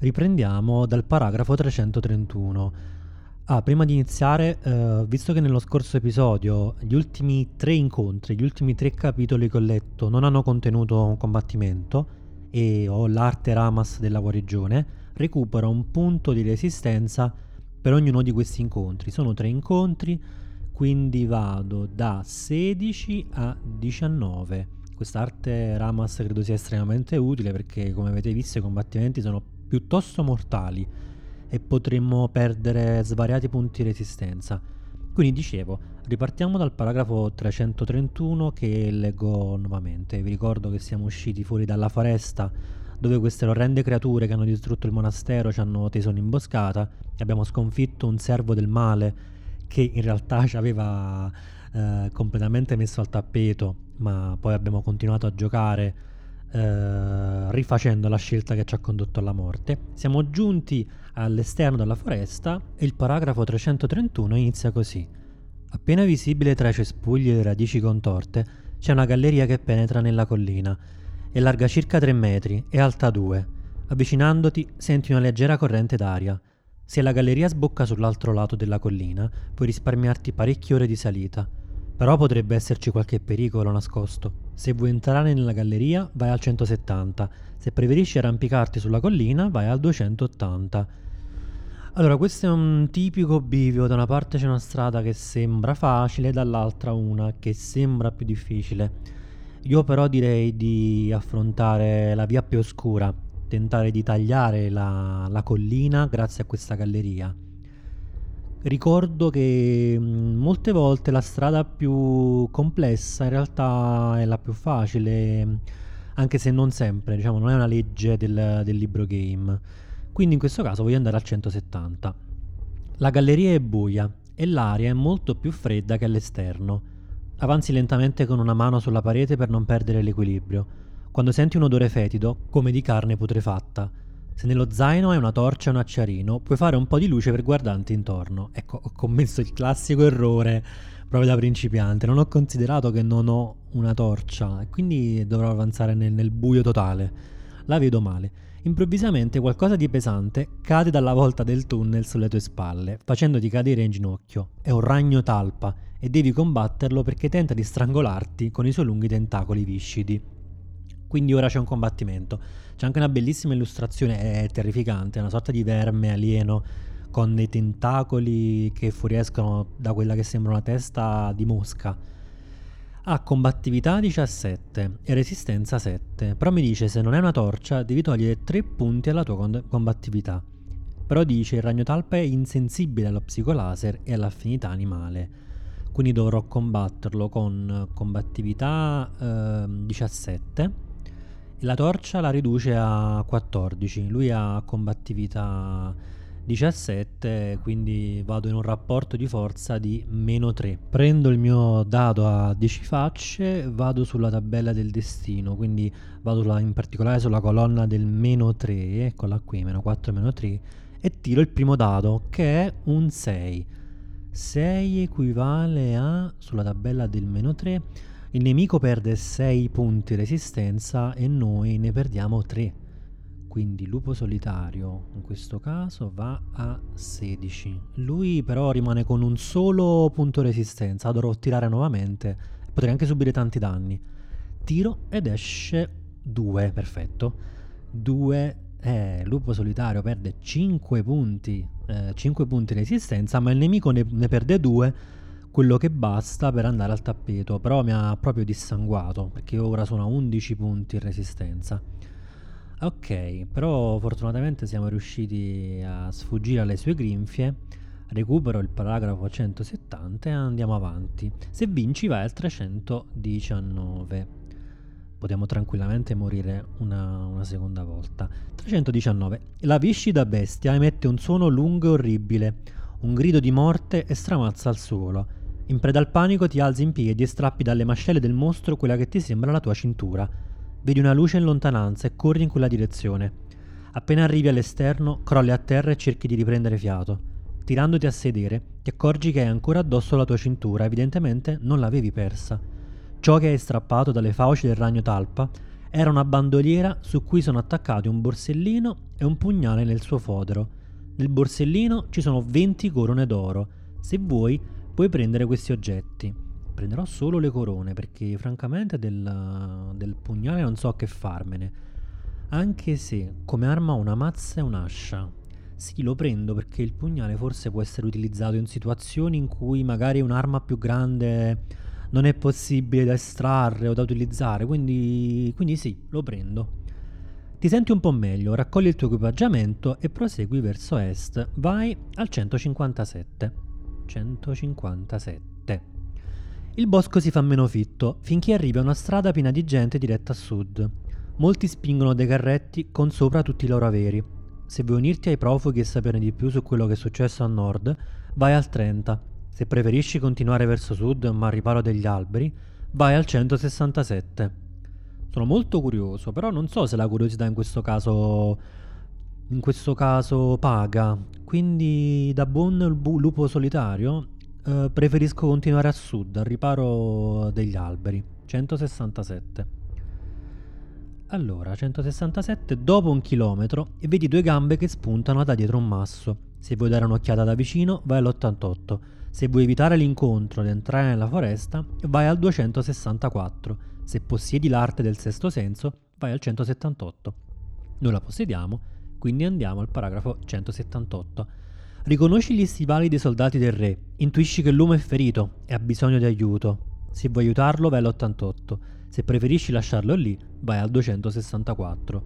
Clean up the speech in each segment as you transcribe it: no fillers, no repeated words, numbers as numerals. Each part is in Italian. Riprendiamo dal paragrafo 331. Ah, prima di iniziare, visto che nello scorso episodio gli ultimi tre incontri, gli ultimi tre capitoli che ho letto non hanno contenuto un combattimento e ho l'arte Ramas della guarigione, recupero un punto di resistenza per ognuno di questi incontri. Sono tre incontri, quindi vado da 16 a 19. Quest'arte Ramas credo sia estremamente utile perché, come avete visto, i combattimenti sono piuttosto mortali e potremmo perdere svariati punti resistenza. Quindi dicevo, ripartiamo dal paragrafo 331 che leggo nuovamente. Vi ricordo che siamo usciti fuori dalla foresta dove queste orrende creature che hanno distrutto il monastero ci hanno teso un'imboscata e abbiamo sconfitto un servo del male che in realtà ci aveva completamente messo al tappeto, ma poi abbiamo continuato a giocare rifacendo la scelta che ci ha condotto alla morte. Siamo giunti all'esterno della foresta e il paragrafo 331 inizia così. Appena visibile tra i cespugli e le radici contorte c'è una galleria che penetra nella collina. È larga circa 3 metri e alta 2. Avvicinandoti senti una leggera corrente d'aria. Se la galleria sbocca sull'altro lato della collina puoi risparmiarti parecchie ore di salita. Però potrebbe esserci qualche pericolo nascosto. Se vuoi entrare nella galleria vai al 170, se preferisci arrampicarti sulla collina vai al 280. Allora, questo è un tipico bivio: da una parte c'è una strada che sembra facile, dall'altra una che sembra più difficile. Io però direi di affrontare la via più oscura, tentare di tagliare la collina grazie a questa galleria. Ricordo che molte volte la strada più complessa in realtà è la più facile, anche se non sempre, diciamo, non è una legge del libro game. Quindi in questo caso voglio andare al 170. La galleria è buia e l'aria è molto più fredda che all'esterno. Avanzi lentamente con una mano sulla parete per non perdere l'equilibrio, quando senti un odore fetido come di carne putrefatta. Se nello zaino hai una torcia e un acciarino, puoi fare un po' di luce per guardarti intorno. Ecco, ho commesso il classico errore proprio da principiante. Non ho considerato che non ho una torcia, quindi dovrò avanzare nel buio totale. La vedo male. Improvvisamente qualcosa di pesante cade dalla volta del tunnel sulle tue spalle, facendoti cadere in ginocchio. È un ragno talpa e devi combatterlo perché tenta di strangolarti con i suoi lunghi tentacoli viscidi. Quindi ora c'è un combattimento. C'è anche una bellissima illustrazione, è terrificante, è una sorta di verme alieno con dei tentacoli che fuoriescono da quella che sembra una testa di mosca. Ha combattività 17 e resistenza 7, però mi dice se non è una torcia devi togliere 3 punti alla tua combattività. Però dice il ragnotalpa è insensibile allo psicolaser e all'affinità animale. Quindi dovrò combatterlo con combattività 17. La torcia la riduce a 14, lui ha combattività 17, quindi vado in un rapporto di forza di -3. Prendo il mio dado a 10 facce, vado sulla tabella del destino, quindi vado in particolare sulla colonna del -3, eccola qui, -4, -3, e tiro il primo dado che è un 6. 6 equivale a, sulla tabella del -3, il nemico perde 6 punti resistenza e noi ne perdiamo 3. Quindi Lupo Solitario in questo caso va a 16. Lui però rimane con un solo punto resistenza. Dovrò tirare nuovamente. Potrei anche subire tanti danni. Tiro ed esce 2. Perfetto. 2. Lupo Solitario perde 5 punti. 5 punti resistenza, ma il nemico ne perde 2. Quello che basta per andare al tappeto, però mi ha proprio dissanguato perché ora sono a 11 punti in resistenza. Ok, però fortunatamente siamo riusciti a sfuggire alle sue grinfie. Recupero il paragrafo 170 e andiamo avanti. Se vinci vai al 319. Potremmo tranquillamente morire una seconda volta. 319. La viscida bestia emette un suono lungo e orribile, un grido di morte e stramazza al suolo. In preda al panico ti alzi in piedi e strappi dalle mascelle del mostro quella che ti sembra la tua cintura. Vedi una luce in lontananza e corri in quella direzione. Appena arrivi all'esterno, crolli a terra e cerchi di riprendere fiato. Tirandoti a sedere, ti accorgi che hai ancora addosso la tua cintura, evidentemente non l'avevi persa. Ciò che hai strappato dalle fauci del ragno talpa Era una bandoliera su cui sono attaccati un borsellino e un pugnale nel suo fodero. Nel borsellino ci sono 20 corone d'oro. Se vuoi puoi prendere questi oggetti. Prenderò solo le corone perché francamente del pugnale non so che farmene. Anche se come arma ho una mazza e un'ascia. Sì, lo prendo perché il pugnale forse può essere utilizzato in situazioni in cui magari un'arma più grande non è possibile da estrarre o da utilizzare, quindi sì, lo prendo. Ti senti un po' meglio, raccogli il tuo equipaggiamento e prosegui verso est. Vai al 157. 157. Il bosco si fa meno fitto finché arrivi a una strada piena di gente diretta a sud. Molti spingono dei carretti con sopra tutti i loro averi. Se vuoi unirti ai profughi e saperne di più su quello che è successo a nord, vai al 30. Se preferisci continuare verso sud ma al riparo degli alberi, vai al 167. Sono molto curioso, però non so se la curiosità in questo caso paga. Quindi da buon lupo solitario preferisco continuare a sud, al riparo degli alberi. 167. Allora, 167, dopo 1 chilometro e vedi 2 gambe che spuntano da dietro un masso. Se vuoi dare un'occhiata da vicino, vai all'88. Se vuoi evitare l'incontro ed entrare nella foresta, vai al 264. Se possiedi l'arte del sesto senso, vai al 178. Noi la possediamo, quindi andiamo al paragrafo 178. Riconosci gli stivali dei soldati del re. Intuisci che l'uomo è ferito e ha bisogno di aiuto. Se vuoi aiutarlo, vai all'88. Se preferisci lasciarlo lì, vai al 264.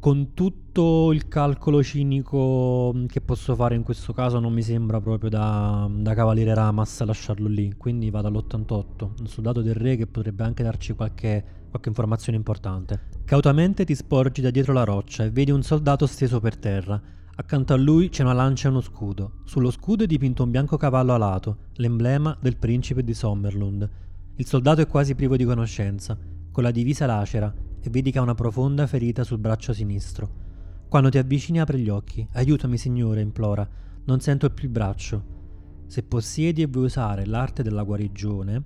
Con tutto il calcolo cinico che posso fare in questo caso non mi sembra proprio da cavaliere Ramas lasciarlo lì, quindi vado all'88, un soldato del re che potrebbe anche darci qualche informazione importante. Cautamente ti sporgi da dietro la roccia e vedi un soldato steso per terra. Accanto a lui c'è una lancia e uno scudo. Sullo scudo è dipinto un bianco cavallo alato, l'emblema del principe di Sommerlund. Il soldato è quasi privo di conoscenza, con la divisa lacera, e vedi che ha una profonda ferita sul braccio sinistro. Quando ti avvicini apre gli occhi. Aiutami signore, implora. Non sento più il braccio. Se possiedi e vuoi usare l'arte della guarigione,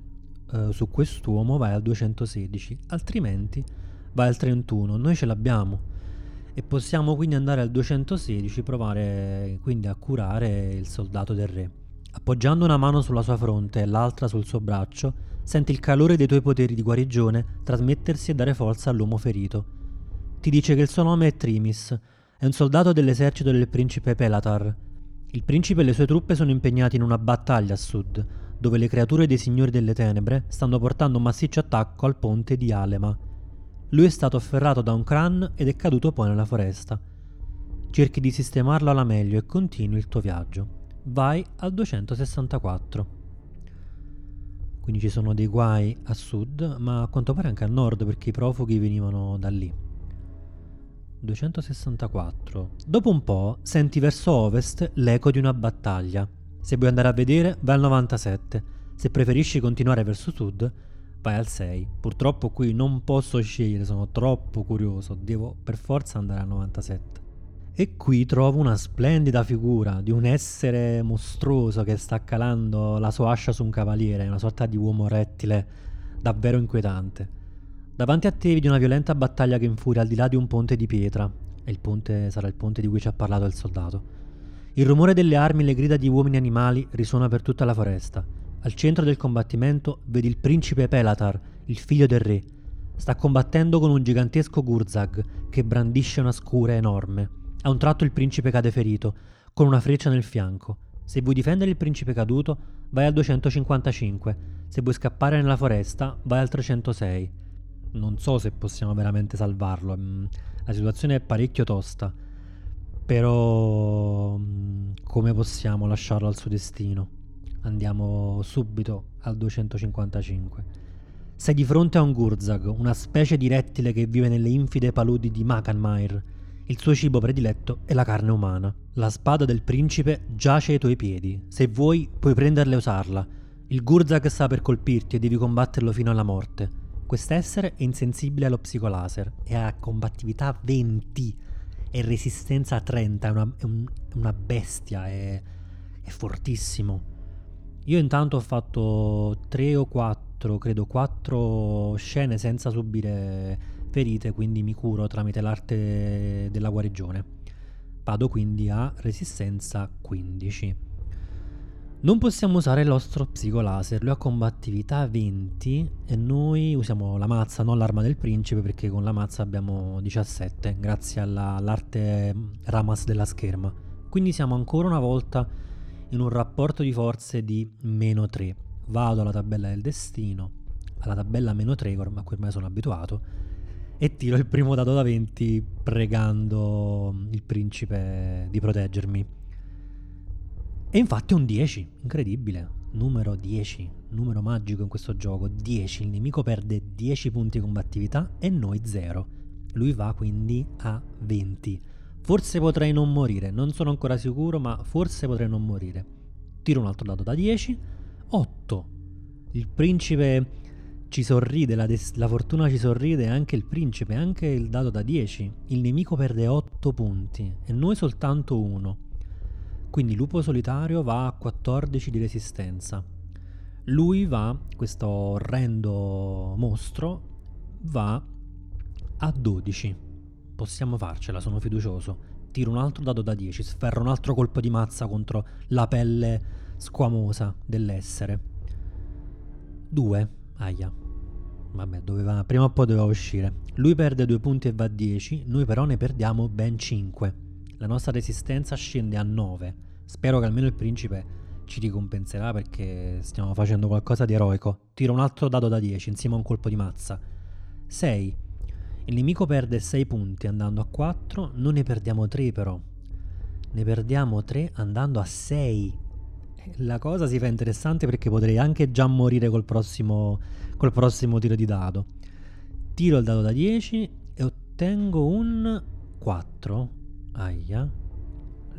su quest'uomo vai al 216, altrimenti vai al 31. Noi ce l'abbiamo e possiamo quindi andare al 216, provare quindi a curare il soldato del re. Appoggiando una mano sulla sua fronte e l'altra sul suo braccio, senti il calore dei tuoi poteri di guarigione trasmettersi e dare forza all'uomo ferito. Ti dice che il suo nome è Trimis, è un soldato dell'esercito del principe Pelatar. Il principe e le sue truppe sono impegnati in una battaglia a sud, dove le creature dei signori delle tenebre stanno portando un massiccio attacco al ponte di Alema. Lui è stato afferrato da un Kran ed è caduto poi nella foresta. Cerchi di sistemarlo alla meglio e continui il tuo viaggio. Vai al 264. Quindi ci sono dei guai a sud, ma a quanto pare anche a nord, perché i profughi venivano da lì. 264. Dopo un po' senti verso ovest l'eco di una battaglia. Se vuoi andare a vedere, vai al 97. Se preferisci continuare verso sud, vai al 6. Purtroppo qui non posso scegliere, sono troppo curioso, devo per forza andare al 97. E qui trovo una splendida figura di un essere mostruoso che sta calando la sua ascia su un cavaliere, una sorta di uomo rettile davvero inquietante. Davanti a te vedi una violenta battaglia che infuria al di là di un ponte di pietra, e il ponte sarà il ponte di cui ci ha parlato il soldato. Il rumore delle armi e le grida di uomini e animali risuona per tutta la foresta. Al centro del combattimento vedi il principe Pelatar, il figlio del re. Sta combattendo con un gigantesco Gurzag che brandisce una scura enorme. A un tratto il principe cade ferito, con una freccia nel fianco. Se vuoi difendere il principe caduto, vai al 255. Se vuoi scappare nella foresta, vai al 306. Non so se possiamo veramente salvarlo. La situazione è parecchio tosta. Però come possiamo lasciarlo al suo destino? Andiamo subito al 255. Sei di fronte a un Gurzag, una specie di rettile che vive nelle infide paludi di Makanmire. Il suo cibo prediletto è la carne umana. La spada del principe giace ai tuoi piedi. Se vuoi, puoi prenderla e usarla. Il Gurzag sta per colpirti e devi combatterlo fino alla morte. Quest'essere è insensibile allo psicolaser. E ha combattività 20 e resistenza 30. È una bestia. È fortissimo. Io intanto ho fatto 3 o 4 scene senza subire ferite, quindi mi curo tramite l'arte della guarigione. Vado quindi a resistenza 15. Non possiamo usare il nostro psicolaser, lui ha combattività 20 e noi usiamo la mazza, non l'arma del principe, perché con la mazza abbiamo 17 grazie all'arte Ramas della scherma. Quindi siamo ancora una volta in un rapporto di forze di -3. Vado alla tabella del destino, alla tabella -3, a cui ormai sono abituato, e tiro il primo dado da 20 pregando il principe di proteggermi. E infatti è un 10, incredibile, numero 10, numero magico in questo gioco, 10, il nemico perde 10 punti combattività e noi 0. Lui va quindi a 20. Forse potrei non morire, non sono ancora sicuro, ma forse potrei non morire. Tiro un altro dado da 10, 8. Il principe ci sorride, la fortuna ci sorride, anche il principe, anche il dado da 10. Il nemico perde 8 punti e noi soltanto 1. Quindi Lupo Solitario va a 14 di resistenza. Lui va, questo orrendo mostro, va a 12. Possiamo farcela, sono fiducioso. Tiro un altro dado da 10, sferro un altro colpo di mazza contro la pelle squamosa dell'essere. 2. Aia, vabbè, prima o poi doveva uscire. Lui perde 2 punti e va a 10, noi però ne perdiamo ben 5. La nostra resistenza scende a 9. Spero che almeno il principe ci ricompenserà, perché stiamo facendo qualcosa di eroico. Tiro un altro dado da 10 insieme a un colpo di mazza. 6. Il nemico perde 6 punti andando a 4. Noi ne perdiamo 3 però. Ne perdiamo 3 andando a 6. La cosa si fa interessante perché potrei anche già morire col prossimo tiro di dado. Tiro il dado da 10 e ottengo un 4. Aia.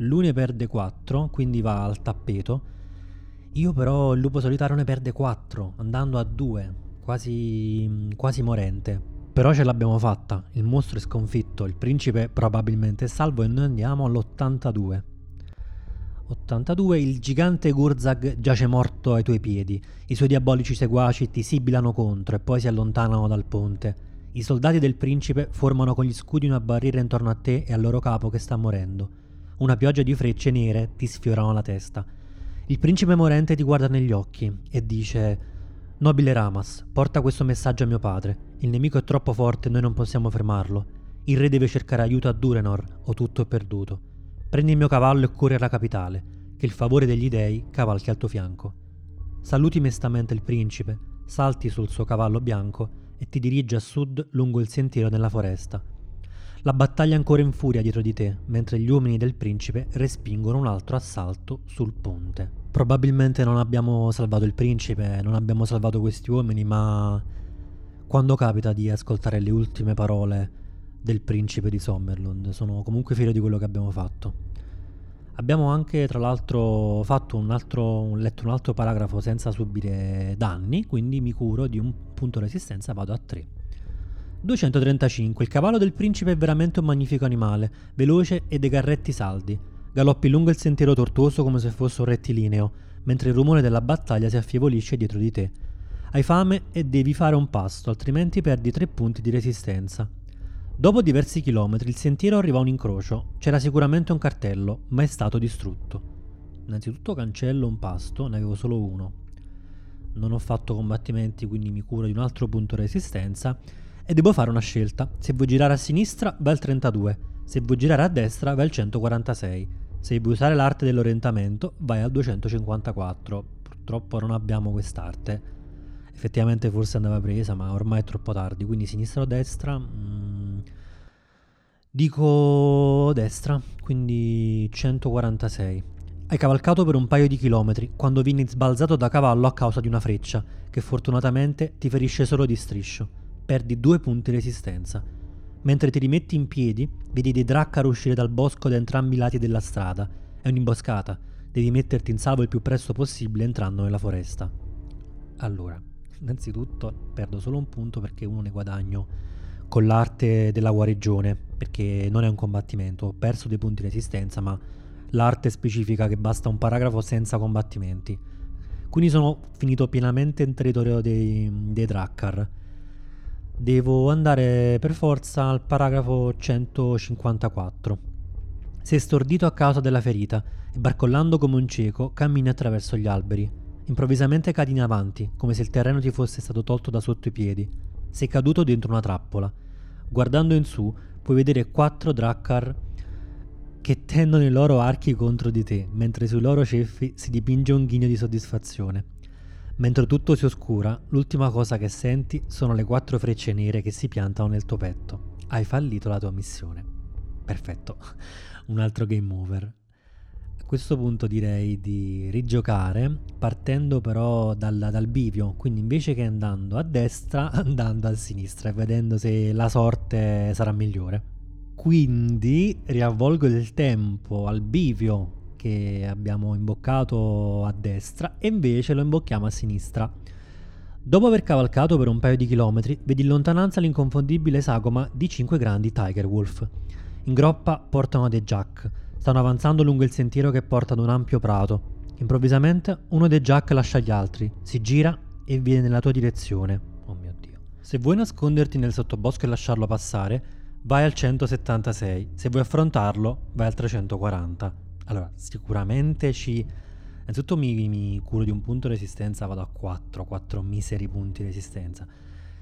Lui ne perde 4, quindi va al tappeto. Io però il Lupo Solitario ne perde 4, andando a 2, quasi morente. Però ce l'abbiamo fatta, il mostro è sconfitto, il principe probabilmente è salvo e noi andiamo all'82. 82, il gigante Gurzag giace morto ai tuoi piedi, i suoi diabolici seguaci ti sibilano contro e poi si allontanano dal ponte. I soldati del principe formano con gli scudi una barriera intorno a te e al loro capo che sta morendo. Una pioggia di frecce nere ti sfiorano la testa. Il principe morente ti guarda negli occhi e dice: «Nobile Ramas, porta questo messaggio a mio padre. Il nemico è troppo forte e noi non possiamo fermarlo. Il re deve cercare aiuto a Durenor o tutto è perduto. Prendi il mio cavallo e corri alla capitale, che il favore degli dei cavalchi al tuo fianco». Saluti mestamente il principe, salti sul suo cavallo bianco e ti dirigi a sud lungo il sentiero nella foresta. La battaglia è ancora in furia dietro di te, mentre gli uomini del principe respingono un altro assalto sul ponte. Probabilmente non abbiamo salvato il principe, non abbiamo salvato questi uomini, ma quando capita di ascoltare le ultime parole del principe di Sommerlund, sono comunque fiero di quello che abbiamo fatto. Abbiamo anche, tra l'altro, letto un altro paragrafo senza subire danni, quindi mi curo di un punto resistenza, vado a 3. 235. Il cavallo del principe è veramente un magnifico animale, veloce e dei carretti saldi. Galoppi lungo il sentiero tortuoso come se fosse un rettilineo, mentre il rumore della battaglia si affievolisce dietro di te. Hai fame e devi fare un pasto, altrimenti perdi 3 punti di resistenza. Dopo diversi chilometri il sentiero arriva a un incrocio, c'era sicuramente un cartello, ma è stato distrutto. Innanzitutto cancello un pasto, ne avevo solo uno. Non ho fatto combattimenti, quindi mi curo di un altro punto resistenza e devo fare una scelta. Se vuoi girare a sinistra va il 32, se vuoi girare a destra va il 146, se vuoi usare l'arte dell'orientamento vai al 254. Purtroppo non abbiamo quest'arte. Effettivamente forse andava presa, ma ormai è troppo tardi, quindi sinistra o destra? Dico destra, quindi 146. Hai cavalcato per un paio di chilometri quando vieni sbalzato da cavallo a causa di una freccia, che fortunatamente ti ferisce solo di striscio. Perdi 2 punti resistenza. Mentre ti rimetti in piedi, vedi dei Drakkar uscire dal bosco da entrambi i lati della strada. È un'imboscata, devi metterti in salvo il più presto possibile entrando nella foresta. Allora, innanzitutto perdo solo un punto perché uno ne guadagno con l'arte della guarigione, perché non è un combattimento, ho perso dei punti di resistenza, ma l'arte specifica che basta un paragrafo senza combattimenti. Quindi sono finito pienamente in territorio dei Drakkar. devo andare per forza al paragrafo 154. Si è stordito a causa della ferita e barcollando come un cieco cammina attraverso gli alberi. Improvvisamente cadi in avanti, come se il terreno ti fosse stato tolto da sotto i piedi. Sei caduto dentro una trappola. Guardando in su puoi vedere 4 Drakkar che tendono i loro archi contro di te, mentre sui loro ceffi si dipinge un ghigno di soddisfazione. Mentre tutto si oscura, l'ultima cosa che senti sono le 4 frecce nere che si piantano nel tuo petto. Hai fallito la tua missione. Perfetto, un altro game over. A questo punto direi di rigiocare, partendo però dal bivio, quindi invece che andando a destra, andando a sinistra e vedendo se la sorte sarà migliore. Quindi riavvolgo il tempo al bivio che abbiamo imboccato a destra e invece lo imbocchiamo a sinistra. Dopo aver cavalcato per un paio di chilometri, vedi in lontananza l'inconfondibile sagoma di 5 grandi Tigerwolf. In groppa portano dei jack. Stanno avanzando lungo il sentiero che porta ad un ampio prato. Improvvisamente uno dei jack lascia gli altri, si gira e viene nella tua direzione. Oh mio Dio. Se vuoi nasconderti nel sottobosco e lasciarlo passare, vai al 176, se vuoi affrontarlo vai al 340. Allora, sicuramente innanzitutto mi curo di un punto resistenza, vado a 4 miseri punti resistenza.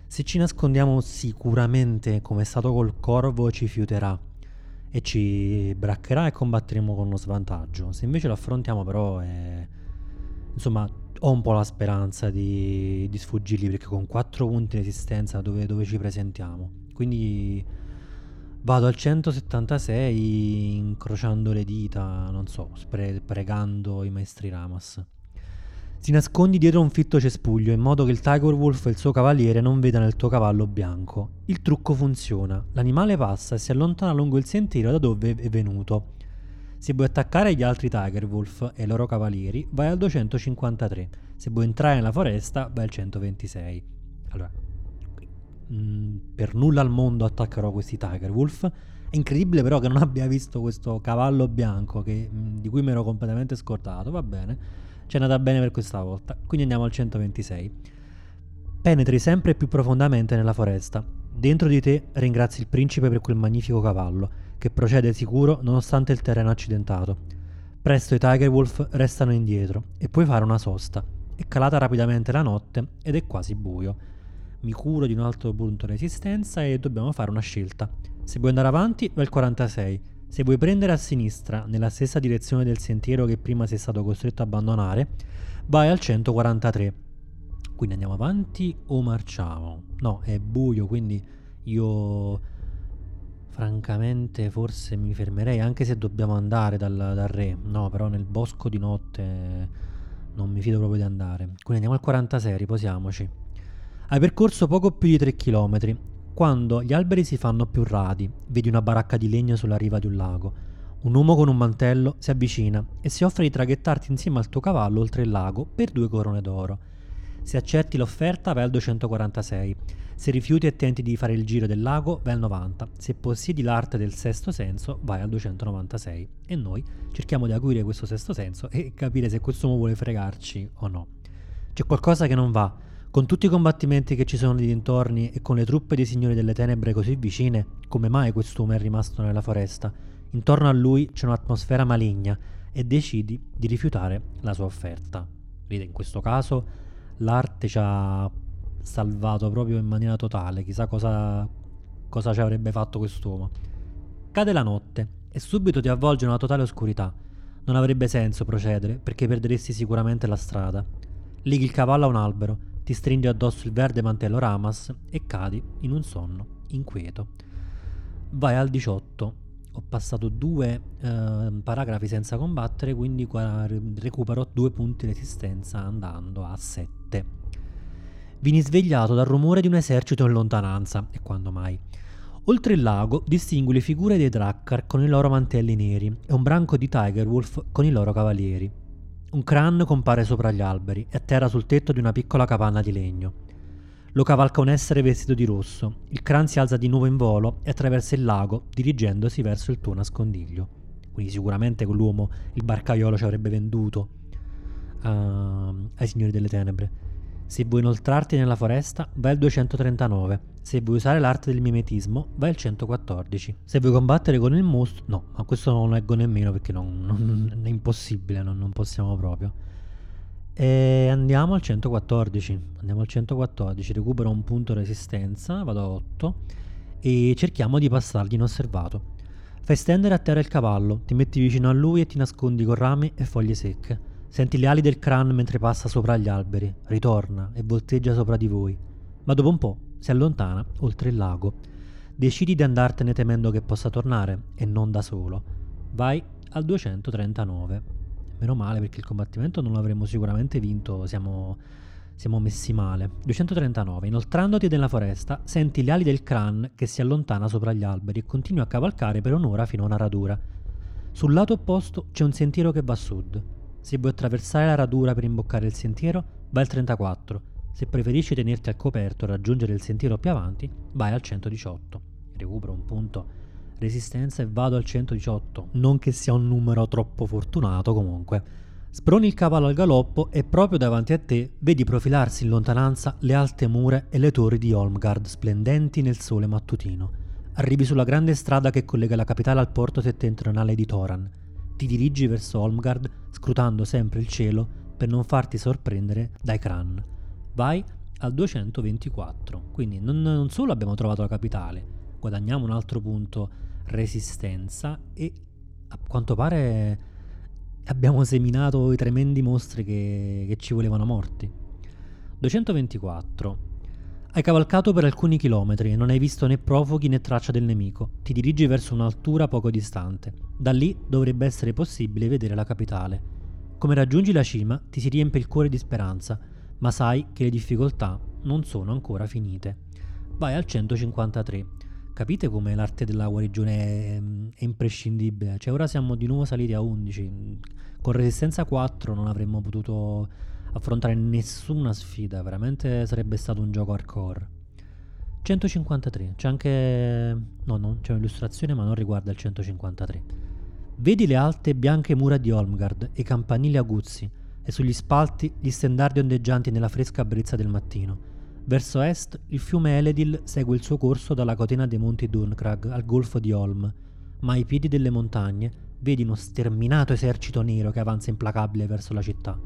Se ci nascondiamo sicuramente, come è stato col corvo, ci fiuterà e ci braccherà e combatteremo con uno svantaggio. Se invece lo affrontiamo però insomma, ho un po' la speranza di sfuggirli, perché con 4 punti resistenza dove ci presentiamo. Quindi vado al 176 incrociando le dita, non so, pregando i maestri Ramas. Ti nascondi dietro un fitto cespuglio in modo che il Tigerwolf e il suo cavaliere non vedano il tuo cavallo bianco. Il trucco funziona, l'animale passa e si allontana lungo il sentiero da dove è venuto. Se vuoi attaccare gli altri Tigerwolf e i loro cavalieri vai al 253, se vuoi entrare nella foresta vai al 126. Allora, per nulla al mondo attaccherò questi Tigerwolf. È incredibile però che non abbia visto questo cavallo bianco di cui mi ero completamente scordato. Va bene, ci è andata bene per questa volta. Quindi andiamo al 126. Penetri sempre più profondamente nella foresta. Dentro di te ringrazi il principe per quel magnifico cavallo che procede sicuro nonostante il terreno accidentato. Presto i Tigerwolf restano indietro e puoi fare una sosta. È calata rapidamente la notte ed è quasi buio. Mi curo di un altro punto resistenza e dobbiamo fare una scelta. Se vuoi andare avanti vai al 46, se vuoi prendere a sinistra nella stessa direzione del sentiero che prima sei stato costretto a abbandonare vai al 143. Quindi andiamo avanti o marciamo? No, è buio, quindi io francamente forse mi fermerei, anche se dobbiamo andare dal re. No, però nel bosco di notte non mi fido proprio di andare. Quindi andiamo al 46, riposiamoci. Hai percorso poco più di 3 chilometri, quando gli alberi si fanno più radi, vedi una baracca di legno sulla riva di un lago. Un uomo con un mantello si avvicina e si offre di traghettarti insieme al tuo cavallo oltre il lago per 2 corone d'oro. Se accetti l'offerta vai al 246, se rifiuti e tenti di fare il giro del lago vai al 90, se possiedi l'arte del sesto senso vai al 296. E noi cerchiamo di acuire questo sesto senso e capire se quest'uomo vuole fregarci o no. C'è qualcosa che non va. Con tutti i combattimenti che ci sono nei dintorni e con le truppe dei signori delle tenebre così vicine, come mai quest'uomo è rimasto nella foresta? Intorno a lui c'è un'atmosfera maligna e decidi di rifiutare la sua offerta. Vedete, in questo caso l'arte ci ha salvato proprio in maniera totale, chissà cosa ci avrebbe fatto quest'uomo. Cade la notte e subito ti avvolge una totale oscurità. Non avrebbe senso procedere perché perderesti sicuramente la strada. Leghi il cavallo a un albero, ti stringe addosso il verde mantello Ramas e cadi in un sonno inquieto. Vai al 18. Ho passato 2 paragrafi senza combattere, quindi recupero 2 punti resistenza andando a 7. Vieni svegliato dal rumore di un esercito in lontananza, e quando mai. Oltre il lago distingui le figure dei Drakkar con i loro mantelli neri e un branco di Tigerwolf con i loro cavalieri. Un Kran compare sopra gli alberi e atterra sul tetto di una piccola capanna di legno. Lo cavalca un essere vestito di rosso. Il Kran si alza di nuovo in volo e attraversa il lago, dirigendosi verso il tuo nascondiglio. Quindi sicuramente quell'uomo, il barcaiolo, ci avrebbe venduto ai signori delle tenebre. Se vuoi inoltrarti nella foresta, vai al 239. Se vuoi usare l'arte del mimetismo, vai al 114. Se vuoi combattere con il mostro... No, ma questo non lo leggo nemmeno perché è impossibile, non possiamo proprio. E andiamo al 114. Andiamo al 114, recupero un punto resistenza, vado a 8. E cerchiamo di passargli inosservato. Fai stendere a terra il cavallo, ti metti vicino a lui e ti nascondi con rami e foglie secche. Senti le ali del Kran mentre passa sopra gli alberi, ritorna e volteggia sopra di voi. Ma dopo un po' si allontana oltre il lago. Decidi di andartene temendo che possa tornare, e non da solo. Vai al 239. Meno male, perché il combattimento non l'avremmo sicuramente vinto, siamo messi male. 239. Inoltrandoti nella foresta, senti le ali del Kran che si allontana sopra gli alberi e continua a cavalcare per un'ora fino a una radura. Sul lato opposto c'è un sentiero che va a sud. Se vuoi attraversare la radura per imboccare il sentiero, vai al 34. Se preferisci tenerti al coperto e raggiungere il sentiero più avanti, vai al 118. Recupero un punto resistenza e vado al 118. Non che sia un numero troppo fortunato, comunque. Sproni il cavallo al galoppo e proprio davanti a te vedi profilarsi in lontananza le alte mura e le torri di Holmgard, splendenti nel sole mattutino. Arrivi sulla grande strada che collega la capitale al porto settentrionale di Thoran. Ti dirigi verso Holmgard, scrutando sempre il cielo per non farti sorprendere dai Kran. Vai al 224, quindi non solo abbiamo trovato la capitale, guadagniamo un altro punto resistenza e a quanto pare abbiamo seminato i tremendi mostri che ci volevano morti. 224. Hai cavalcato per alcuni chilometri e non hai visto né profughi né traccia del nemico. Ti dirigi verso un'altura poco distante. Da lì dovrebbe essere possibile vedere la capitale. Come raggiungi la cima, ti si riempie il cuore di speranza, ma sai che le difficoltà non sono ancora finite. Vai al 153. Capite come l'arte della guarigione è imprescindibile? Cioè, ora siamo di nuovo saliti a 11. Con resistenza 4 non avremmo potuto affrontare nessuna sfida, veramente sarebbe stato un gioco hardcore. 153, c'è anche... no, c'è un'illustrazione ma non riguarda il 153. Vedi le alte bianche mura di Holmgard e i campanili aguzzi e sugli spalti gli stendardi ondeggianti nella fresca brezza del mattino. Verso est il fiume Eledil segue il suo corso dalla catena dei monti Duncrag al golfo di Holm, ma ai piedi delle montagne vedi uno sterminato esercito nero che avanza implacabile verso la città.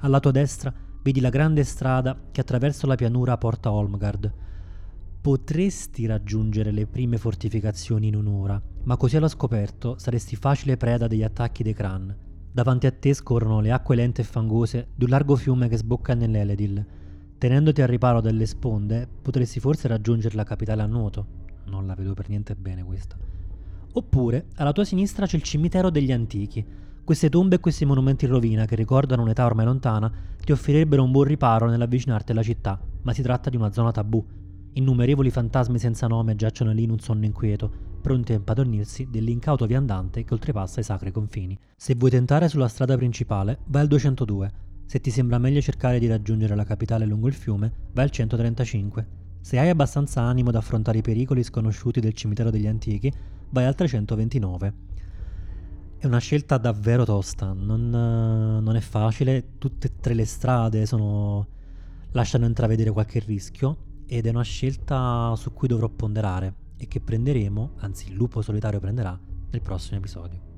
Alla tua destra vedi la grande strada che attraverso la pianura porta Holmgard. Potresti raggiungere le prime fortificazioni in un'ora, ma così allo scoperto saresti facile preda degli attacchi dei Kran. Davanti a te scorrono le acque lente e fangose di un largo fiume che sbocca nell'Eledil. Tenendoti al riparo dalle sponde, potresti forse raggiungere la capitale a nuoto. Non la vedo per niente bene questa. Oppure, alla tua sinistra c'è il cimitero degli antichi. Queste tombe e questi monumenti in rovina, che ricordano un'età ormai lontana, ti offrirebbero un buon riparo nell'avvicinarti alla città, ma si tratta di una zona tabù. Innumerevoli fantasmi senza nome giacciono lì in un sonno inquieto, pronti a impadronirsi dell'incauto viandante che oltrepassa i sacri confini. Se vuoi tentare sulla strada principale, vai al 202. Se ti sembra meglio cercare di raggiungere la capitale lungo il fiume, vai al 135. Se hai abbastanza animo da affrontare i pericoli sconosciuti del cimitero degli antichi, vai al 329. È una scelta davvero tosta, non è facile, tutte e tre le strade lasciano intravedere qualche rischio ed è una scelta su cui dovrò ponderare e che prenderemo, anzi il Lupo Solitario prenderà, nel prossimo episodio.